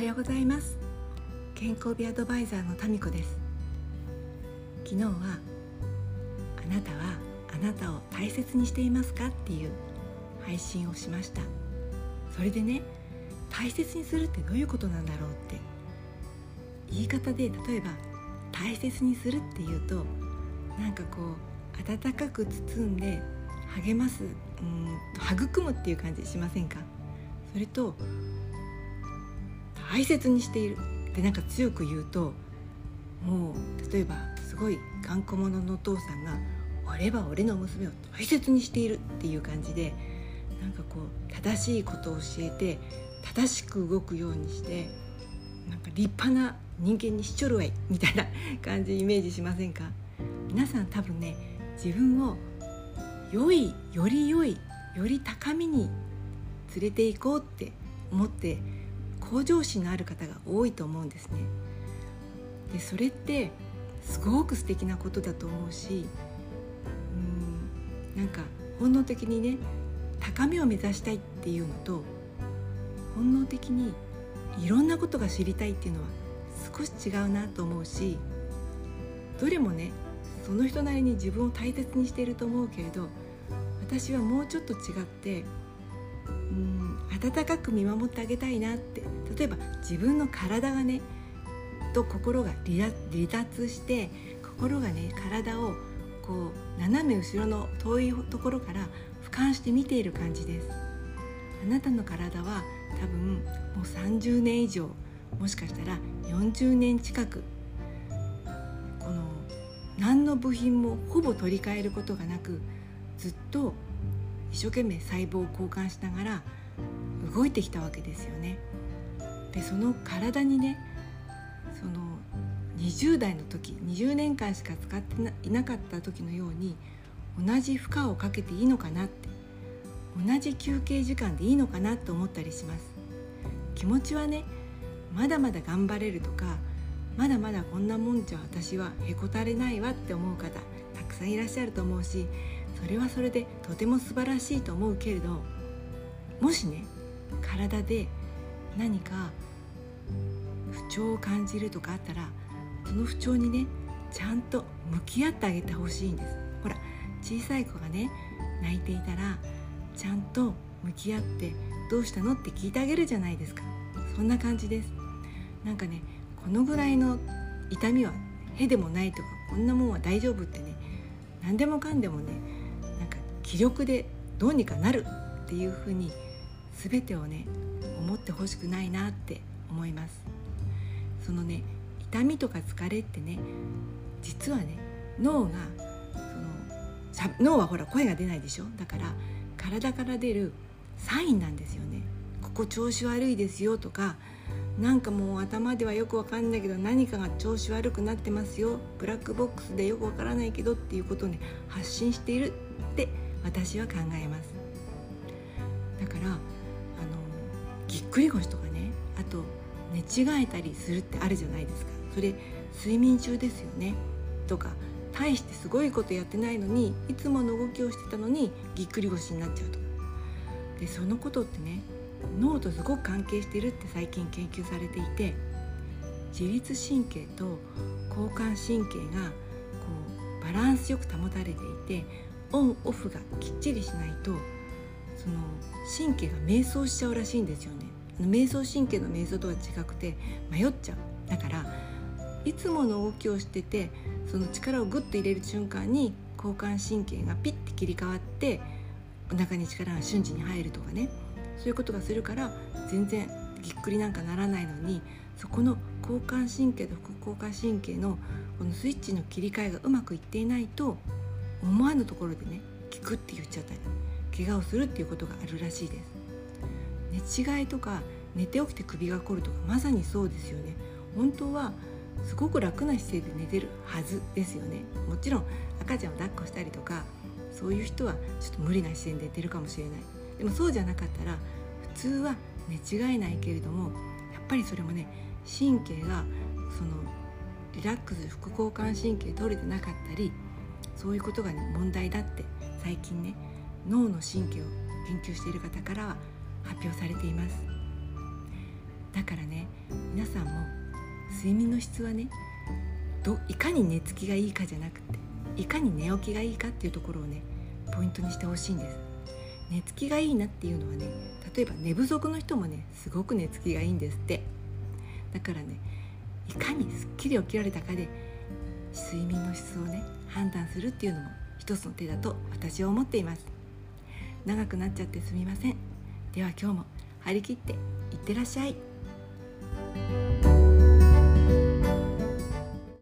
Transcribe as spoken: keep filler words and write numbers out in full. はようございます。健康美アドバイザーのタミコです。昨日はあなたはあなたを大切にしていますかっていう配信をしました。それでね、大切にするってどういうことなんだろうって言い方で、例えば大切にするっていうとなんかこう温かく包んで励ます、うん育むっていう感じしませんか？それと大切にしているってなんか強く言うと、もう例えばすごい頑固者のお父さんが俺は俺の娘を大切にしているっていう感じで、なんかこう正しいことを教えて正しく動くようにしてなんか立派な人間にしちょるわいみたいな感じイメージしませんか？皆さん多分ね、自分を良い、より良い、より高みに連れていこうって思って向上心のある方が多いと思うんですね。で、それってすごく素敵なことだと思うし、うーんなんか本能的にね、高みを目指したいっていうのと、本能的にいろんなことが知りたいっていうのは少し違うなと思うし、どれもねその人なりに自分を大切にしていると思うけれど、私はもうちょっと違って、うーん温かく見守ってあげたいなって。例えば自分の体がねと心が離脱して、心がね体をこう斜め後ろの遠いところから俯瞰して見ている感じです。あなたの体は多分もうさんじゅうねん以上、もしかしたらよんじゅうねん近く、この何の部品もほぼ取り替えることがなく、ずっと一生懸命細胞を交換しながら動いてきたわけですよね。で、その体にね、そのにじゅう代の時、にじゅうねんかんしか使っていなかった時のように同じ負荷をかけていいのかなって、同じ休憩時間でいいのかなと思ったりします。気持ちはね、まだまだ頑張れるとか、まだまだこんなもんじゃ私はへこたれないわって思う方たくさんいらっしゃると思うし、それはそれでとても素晴らしいと思うけれど、もしね体で何か不調を感じるとかあったら、その不調にねちゃんと向き合ってあげてほしいんです。ほら、小さい子がね泣いていたらちゃんと向き合ってどうしたのって聞いてあげるじゃないですか。そんな感じです。なんかね、このぐらいの痛みはへでもないとか、こんなもんは大丈夫ってね、何でもかんでもねなんか気力でどうにかなるっていう風に全てをね思ってほしくないなって思います。そのね痛みとか疲れってね、実はね脳がその脳はほら声が出ないでしょ。だから体から出るサインなんですよね。ここ調子悪いですよとか、なんかもう頭ではよくわかんないけど何かが調子悪くなってますよ、ブラックボックスでよくわからないけどっていうことをね発信しているって私は考えます。だからあのぎっくり腰とかね、あと寝違えたりするってあるじゃないですか。それ睡眠中ですよね。とか大してすごいことやってないのに、いつもの動きをしてたのにぎっくり腰になっちゃうとか。で、そのことってね脳とすごく関係してるって最近研究されていて、自律神経と交感神経がこうバランスよく保たれていて、オンオフがきっちりしないとその神経が迷走しちゃうらしいんですよね。迷走神経の迷走とは違くて迷っちゃう。だからいつもの動きをしてて、その力をグッと入れる瞬間に交感神経がピッて切り替わってお腹に力が瞬時に入るとかね、そういうことがするから全然ぎっくりなんかならないのに、そこの交感神経と副交感神経のこのスイッチの切り替えがうまくいっていないと、思わぬところでねギクって言っちゃったり怪我をするっていうことがあるらしいです。寝違いとか寝て起きて首が凝るとか、まさにそうですよね。本当はすごく楽な姿勢で寝てるはずですよね。もちろん赤ちゃんを抱っこしたりとか、そういう人はちょっと無理な姿勢で寝てるかもしれない。でもそうじゃなかったら普通は寝違えないけれども、やっぱりそれもね神経がそのリラックス副交感神経取れてなかったり、そういうことが、ね、問題だって最近ね脳の神経を研究している方からは発表されています。だからね、皆さんも睡眠の質はね、どいかに寝つきがいいかじゃなくて、いかに寝起きがいいかっていうところをね、ポイントにしてほしいんです。寝つきがいいなっていうのはね、例えば寝不足の人もね、すごく寝つきがいいんですって。だからね、いかにすっきり起きられたかで睡眠の質をね、判断するっていうのも一つの手だと私は思っています。長くなっちゃってすみません。では今日も張り切っていってらっしゃい。